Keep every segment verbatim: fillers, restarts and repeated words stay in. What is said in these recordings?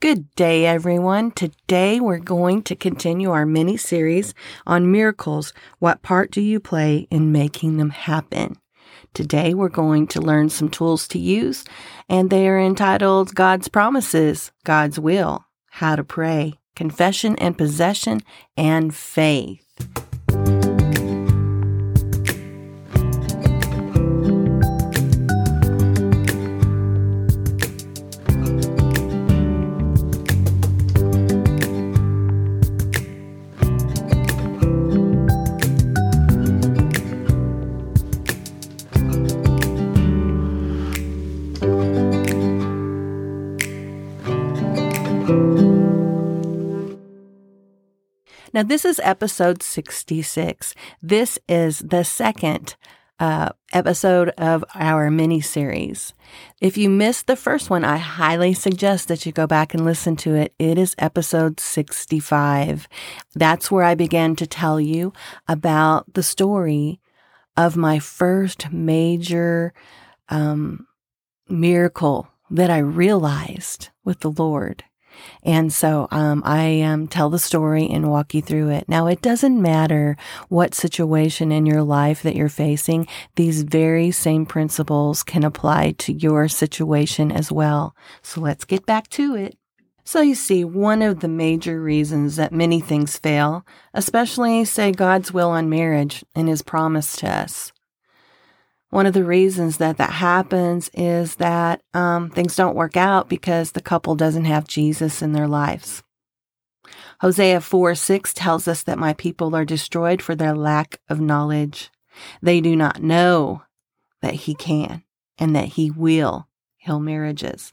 Good day, everyone. Today we're going to continue our mini-series on miracles. What part do you play in making them happen? Today we're going to learn some tools to use, and they are entitled God's Promises, God's Will, How to Pray, Confession and Possession, and Faith. Now, this is episode sixty-six. This is the second uh, episode of our mini-series. If you missed the first one, I highly suggest that you go back and listen to it. It is episode sixty-five. That's where I began to tell you about the story of my first major um, miracle that I realized with the Lord. And so um, I um, tell the story and walk you through it. Now, it doesn't matter what situation in your life that you're facing, these very same principles can apply to your situation as well. So let's get back to it. So you see, one of the major reasons that many things fail, especially, say, God's will on marriage and His promise to us, one of the reasons that that happens is that um, things don't work out because the couple doesn't have Jesus in their lives. Hosea four six tells us that my people are destroyed for their lack of knowledge. They do not know that He can and that He will heal marriages.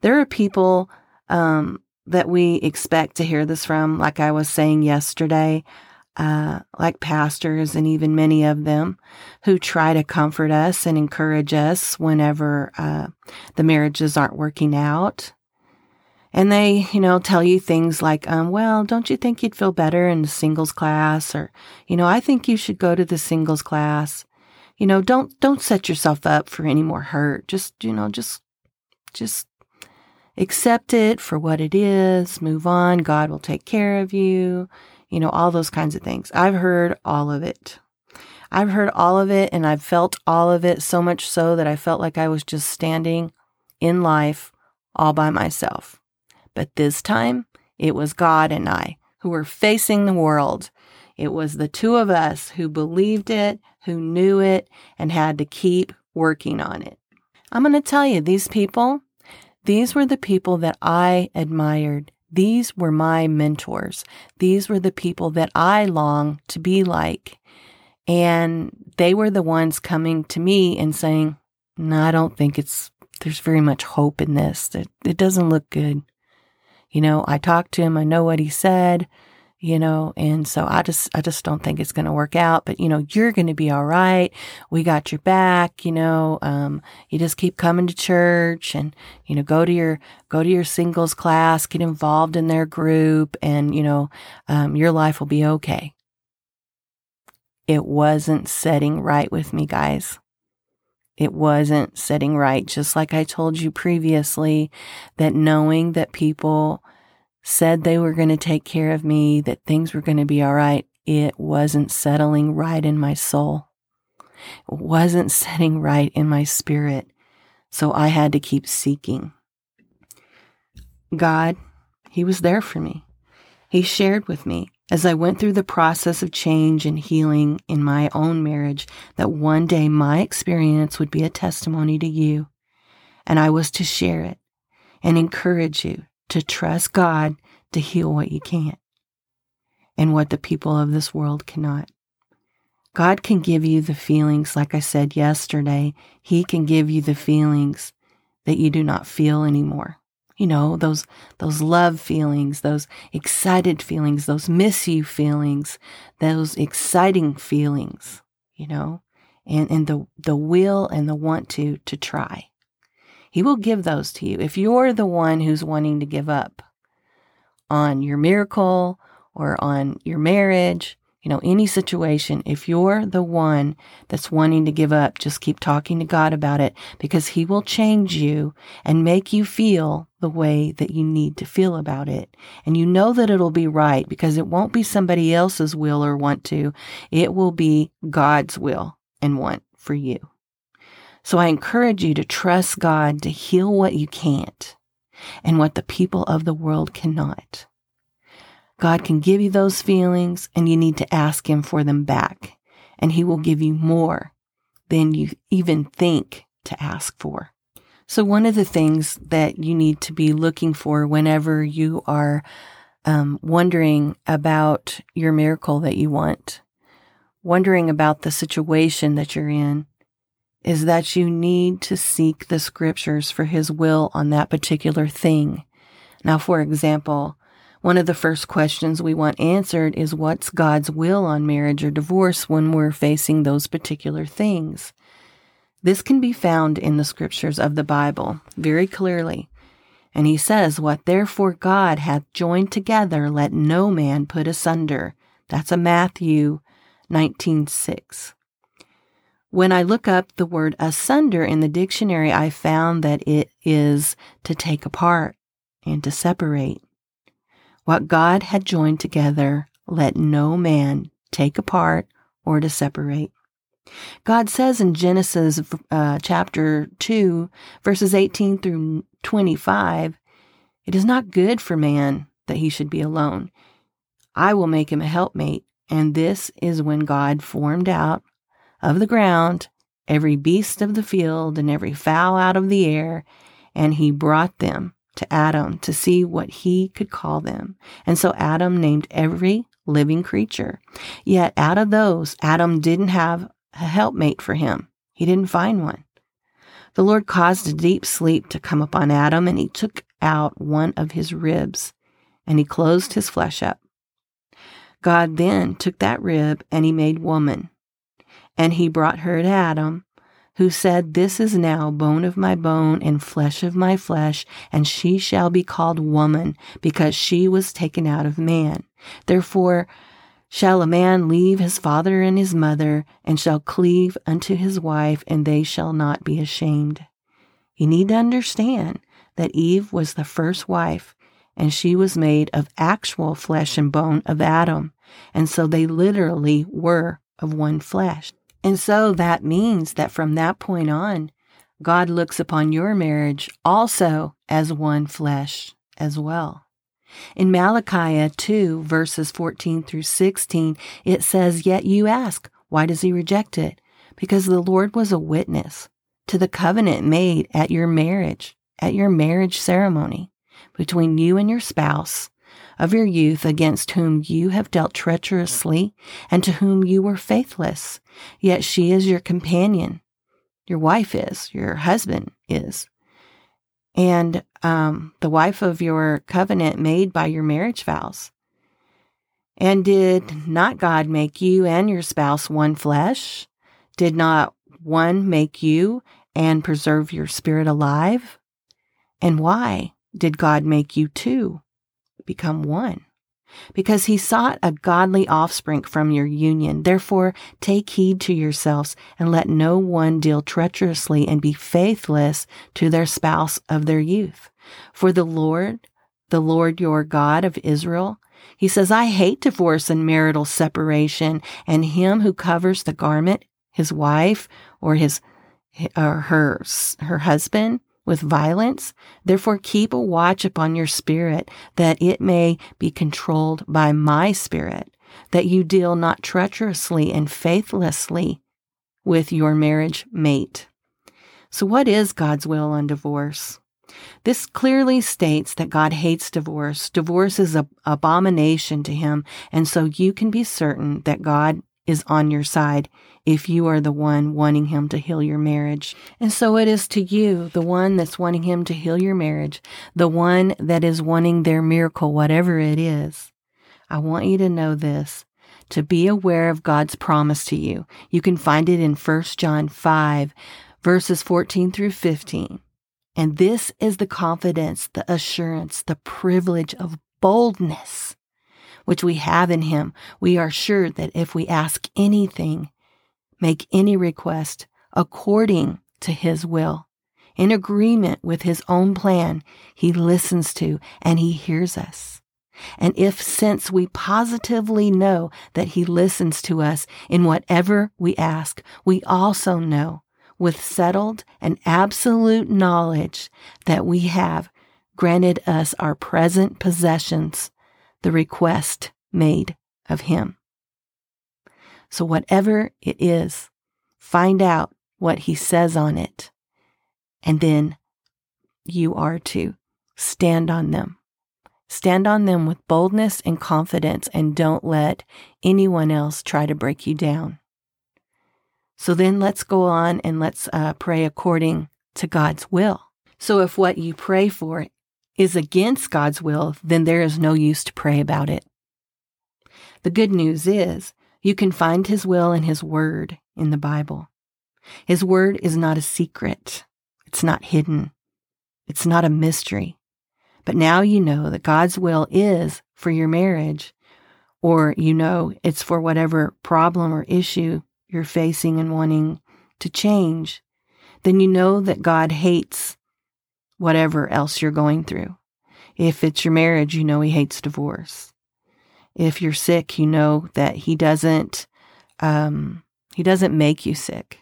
There are people um, that we expect to hear this from, like I was saying yesterday, Uh, like pastors and even many of them who try to comfort us and encourage us whenever uh, the marriages aren't working out. And they, you know, tell you things like, um, well, don't you think you'd feel better in the singles class? Or, you know, I think you should go to the singles class. You know, don't, don't set yourself up for any more hurt. Just, you know, just, just accept it for what it is. Move on. God will take care of you. You know, all those kinds of things. I've heard all of it. I've heard all of it and I've felt all of it, so much so that I felt like I was just standing in life all by myself. But this time, it was God and I who were facing the world. It was the two of us who believed it, who knew it, and had to keep working on it. I'm going to tell you, these people, these were the people that I admired. These were my mentors. These were the people that I longed to be like. And they were the ones coming to me and saying, no, I don't think it's, there's very much hope in this. It, it doesn't look good. You know, I talked to him. I know what he said, you know, and so I just, I just don't think it's going to work out. But, you know, you're going to be all right. We got your back, you know, um, you just keep coming to church and, you know, go to your, go to your singles class, get involved in their group and, you know, um, your life will be okay. It wasn't setting right with me, guys. It wasn't setting right. Just like I told you previously, that knowing that people said they were going to take care of me, that things were going to be all right, it wasn't settling right in my soul. It wasn't setting right in my spirit. So I had to keep seeking. God, He was there for me. He shared with me as I went through the process of change and healing in my own marriage that one day my experience would be a testimony to you. And I was to share it and encourage you to trust God to heal what you can't and what the people of this world cannot. God can give you the feelings, like I said yesterday, He can give you the feelings that you do not feel anymore. You know, those those love feelings, those excited feelings, those miss you feelings, those exciting feelings, you know, and, and the, the will and the want to to try. He will give those to you. If you're the one who's wanting to give up on your miracle or on your marriage, you know, any situation, if you're the one that's wanting to give up, just keep talking to God about it because He will change you and make you feel the the way that you need to feel about it. And you know that it'll be right because it won't be somebody else's will or want to. It will be God's will and want for you. So I encourage you to trust God to heal what you can't and what the people of the world cannot. God can give you those feelings, and you need to ask Him for them back, and He will give you more than you even think to ask for. So one of the things that you need to be looking for whenever you are um, wondering about your miracle that you want, wondering about the situation that you're in, is that you need to seek the scriptures for His will on that particular thing. Now, for example, one of the first questions we want answered is what's God's will on marriage or divorce when we're facing those particular things. This can be found in the scriptures of the Bible very clearly. And He says, what therefore God hath joined together, let no man put asunder. That's a Matthew nineteen six. When I look up the word asunder in the dictionary, I found that it is to take apart and to separate. What God had joined together, let no man take apart or to separate. God says in Genesis uh, chapter two, verses eighteen through twenty-five, it is not good for man that he should be alone. I will make him a helpmate. And this is when God formed out of the ground every beast of the field and every fowl out of the air, and He brought them to Adam to see what he could call them. And so Adam named every living creature. Yet out of those, Adam didn't have a helpmate for him. He didn't find one. The Lord caused a deep sleep to come upon Adam, and He took out one of his ribs, and He closed his flesh up. God then took that rib, and He made woman, and He brought her to Adam, who said, this is now bone of my bone and flesh of my flesh, and she shall be called woman, because she was taken out of man. Therefore shall a man leave his father and his mother, and shall cleave unto his wife, and they shall not be ashamed. You need to understand that Eve was the first wife, and she was made of actual flesh and bone of Adam, and so they literally were of one flesh. And so that means that from that point on, God looks upon your marriage also as one flesh as well. In Malachi two, verses fourteen through sixteen, it says, yet you ask, why does He reject it? Because the Lord was a witness to the covenant made at your marriage, at your marriage ceremony, between you and your spouse, of your youth, against whom you have dealt treacherously and to whom you were faithless. Yet she is your companion. Your wife is, your husband is. And um, the wife of your covenant made by your marriage vows. And did not God make you and your spouse one flesh? Did not one make you and preserve your spirit alive? And why did God make you two? Become one, because He sought a godly offspring from your union. Therefore, take heed to yourselves, and let no one deal treacherously and be faithless to their spouse of their youth. For the Lord, the Lord your God of Israel, He says, I hate divorce and marital separation, and him who covers the garment, his wife, or his or her, her husband, with violence. Therefore keep a watch upon your spirit, that it may be controlled by my spirit, that you deal not treacherously and faithlessly with your marriage mate. So what is God's will on divorce? This clearly states that God hates divorce. Divorce is an abomination to Him, and so you can be certain that God is on your side if you are the one wanting Him to heal your marriage. And so it is to you, the one that's wanting Him to heal your marriage, the one that is wanting their miracle, whatever it is. I want you to know this, to be aware of God's promise to you. You can find it in First John five, verses fourteen through fifteen. And this is the confidence, the assurance, the privilege of boldness which we have in Him. We are sure that if we ask anything, make any request according to His will, in agreement with his own plan, he listens to and he hears us. And if since we positively know that he listens to us in whatever we ask, we also know with settled and absolute knowledge that we have granted us our present possessions, the request made of him. So whatever it is, find out what he says on it, and then you are to stand on them. Stand on them with boldness and confidence, and don't let anyone else try to break you down. So then let's go on and let's uh, pray according to God's will. So if what you pray for is against God's will, then there is no use to pray about it. The good news is you can find his will and his word in the Bible. His word is not a secret. It's not hidden. It's not a mystery. But now you know that God's will is for your marriage, or you know it's for whatever problem or issue you're facing and wanting to change. Then you know that God hates whatever else you're going through. If it's your marriage, you know he hates divorce. If you're sick, you know that he doesn't um, he doesn't make you sick.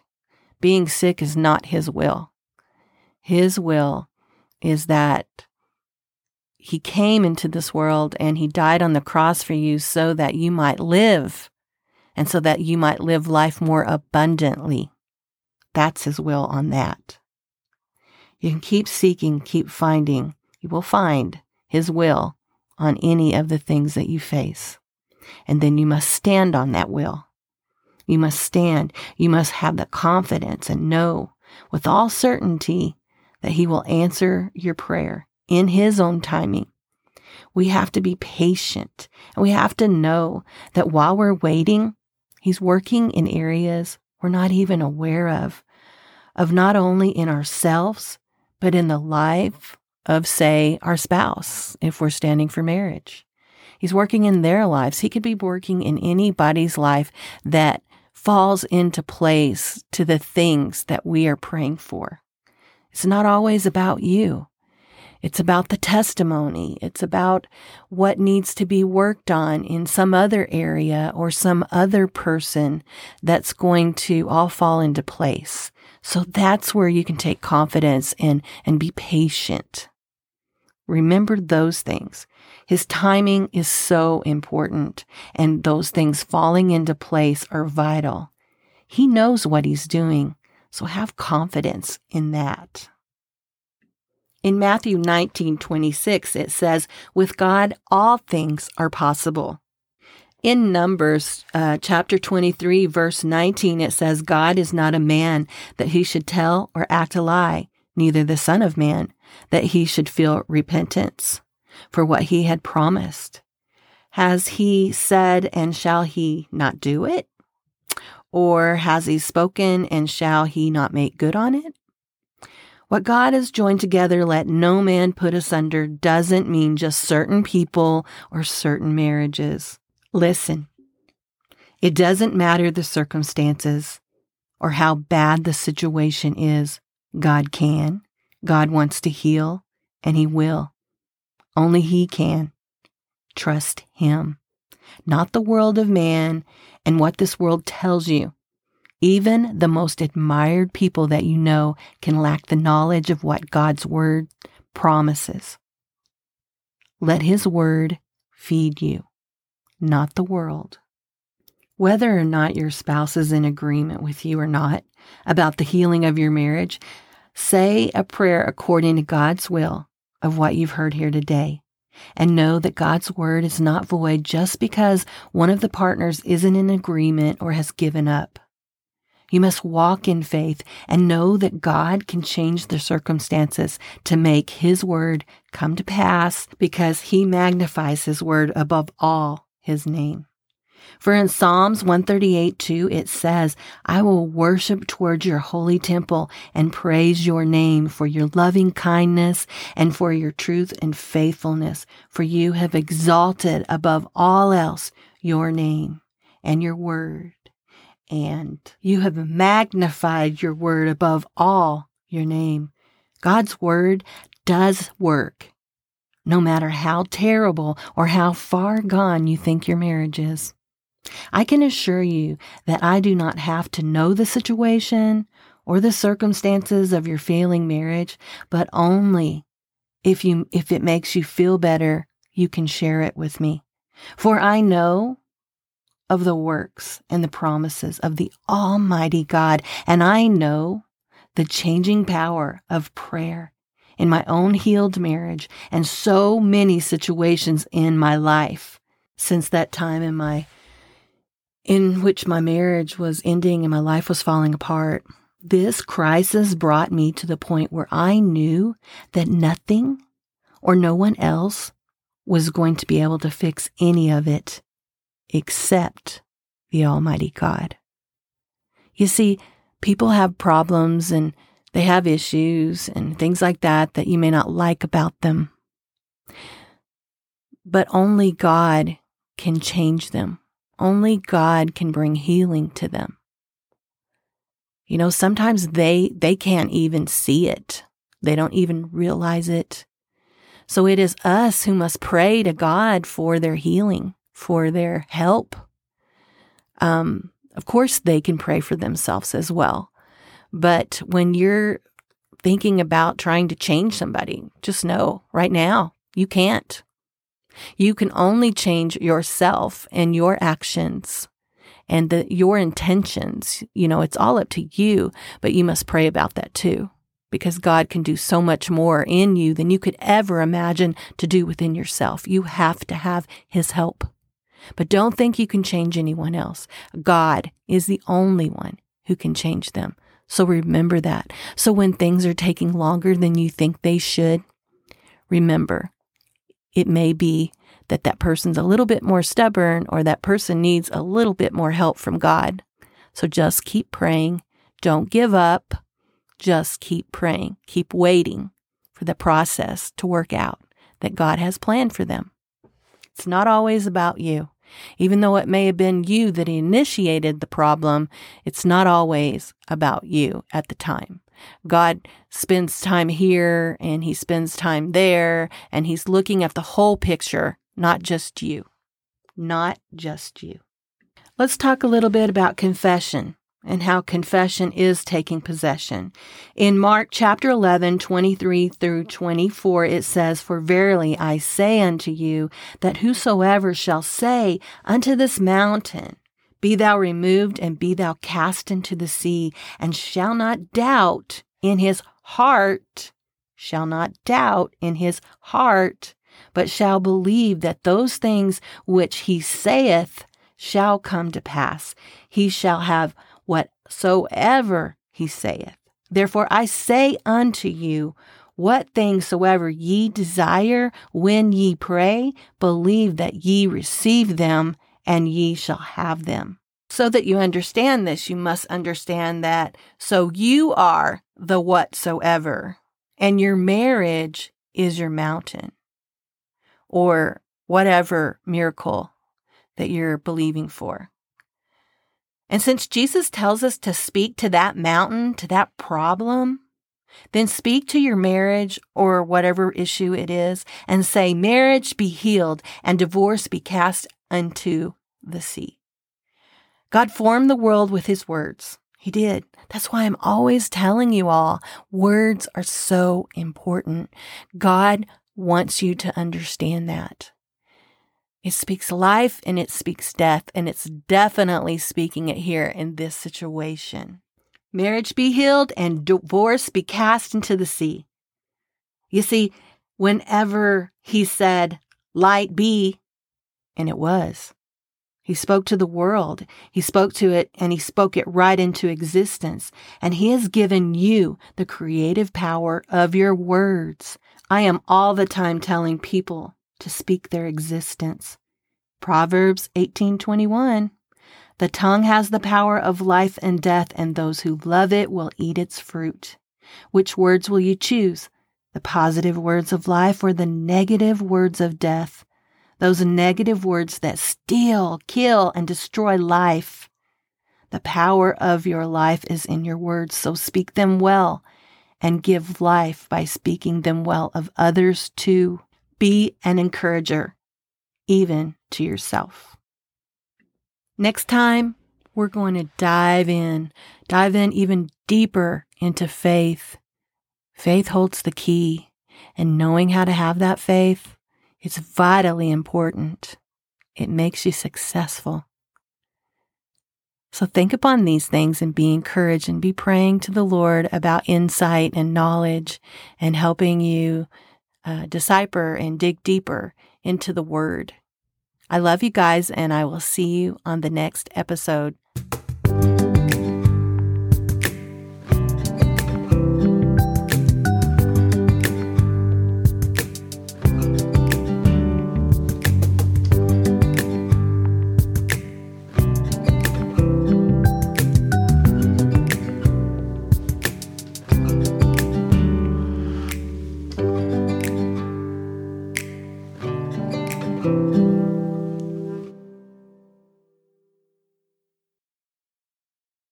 Being sick is not his will. His will is that he came into this world and he died on the cross for you so that you might live, and so that you might live life more abundantly. That's his will on that. You can keep seeking, keep finding. You will find his will on any of the things that you face. And then you must stand on that will. You must stand. You must have the confidence and know with all certainty that he will answer your prayer in his own timing. We have to be patient, and we have to know that while we're waiting, he's working in areas we're not even aware of, of not only in ourselves, but in the life of, say, our spouse, if we're standing for marriage. He's working in their lives. He could be working in anybody's life that falls into place to the things that we are praying for. It's not always about you. It's about the testimony. It's about what needs to be worked on in some other area or some other person that's going to all fall into place. So that's where you can take confidence and, and be patient. Remember those things. His timing is so important, and those things falling into place are vital. He knows what he's doing, so have confidence in that. In Matthew nineteen twenty-six, it says, "With God, all things are possible." In Numbers uh, chapter twenty-three, verse nineteen, it says, "God is not a man that he should tell or act a lie, neither the Son of Man that he should feel repentance for what he had promised. Has he said, and shall he not do it? Or has he spoken, and shall he not make good on it?" What God has joined together, let no man put asunder, doesn't mean just certain people or certain marriages. Listen, it doesn't matter the circumstances or how bad the situation is. God can. God wants to heal, and he will. Only he can. Trust him, not the world of man and what this world tells you. Even the most admired people that you know can lack the knowledge of what God's word promises. Let his word feed you, not the world. Whether or not your spouse is in agreement with you or not about the healing of your marriage, say a prayer according to God's will of what you've heard here today. And know that God's word is not void just because one of the partners isn't in agreement or has given up. You must walk in faith and know that God can change the circumstances to make his word come to pass, because he magnifies his word above all his name. For in Psalms one thirty-eight two, it says, "I will worship towards your holy temple and praise your name for your loving kindness and for your truth and faithfulness, for you have exalted above all else your name and your word. And you have magnified your word above all your name. God's word does work, no matter how terrible or how far gone you think your marriage is. I can assure you that I do not have to know the situation or the circumstances of your failing marriage, but only if you if it makes you feel better, you can share it with me. For I know of the works and the promises of the Almighty God, and I know the changing power of prayer in my own healed marriage and so many situations in my life since that time in my in which my marriage was ending and my life was falling apart. This crisis brought me to the point where I knew that nothing or no one else was going to be able to fix any of it except the Almighty God. You see, people have problems and they have issues and things like that that you may not like about them, but only God can change them. Only God can bring healing to them. You know, sometimes they, they can't even see it. They don't even realize it. So it is us who must pray to God for their healing, for their help. Um, of course, they can pray for themselves as well. But when you're thinking about trying to change somebody, just know right now, you can't. You can only change yourself and your actions and the, your intentions. You know, it's all up to you, but you must pray about that too, because God can do so much more in you than you could ever imagine to do within yourself. You have to have His help. But don't think you can change anyone else. God is the only one who can change them. So remember that. So when things are taking longer than you think they should, remember, it may be that that person's a little bit more stubborn, or that person needs a little bit more help from God. So just keep praying. Don't give up. Just keep praying. Keep waiting for the process to work out that God has planned for them. It's not always about you. Even though it may have been you that initiated the problem, it's not always about you at the time. God spends time here and He spends time there, and He's looking at the whole picture, not just you. Not just you. Let's talk a little bit about confession and how confession is taking possession. In Mark chapter eleven, twenty-three through twenty-four, it says, "For verily I say unto you, that whosoever shall say unto this mountain, Be thou removed, and be thou cast into the sea, and shall not doubt in his heart, shall not doubt in his heart, but shall believe that those things which he saith shall come to pass. He shall have whatsoever he saith. Therefore I say unto you, what things soever ye desire when ye pray, believe that ye receive them, and ye shall have them." So that you understand this, you must understand that. So you are the whatsoever, and your marriage is your mountain, or whatever miracle that you're believing for. And since Jesus tells us to speak to that mountain, to that problem, then speak to your marriage or whatever issue it is and say, "Marriage be healed, and divorce be cast unto the sea." God formed the world with His words. He did. That's why I'm always telling you all, words are so important. God wants you to understand that. It speaks life and it speaks death, and it's definitely speaking it here in this situation. Marriage be healed and divorce be cast into the sea. You see, whenever He said, "Light be," and it was, He spoke to the world, He spoke to it, and He spoke it right into existence. And He has given you the creative power of your words. I am all the time telling people to speak their existence. Proverbs eighteen twenty-one, "The tongue has the power of life and death, and those who love it will eat its fruit." Which words will you choose? The positive words of life or the negative words of death? Those negative words that steal, kill, and destroy life. The power of your life is in your words, so speak them well and give life by speaking them well of others too. Be an encourager, even to yourself. Next time, we're going to dive in, dive in even deeper into faith. Faith holds the key, and knowing how to have that faith is vitally important. It makes you successful. So think upon these things and be encouraged, and be praying to the Lord about insight and knowledge and helping you uh, decipher and dig deeper into the Word. I love you guys, and I will see you on the next episode. Thank you.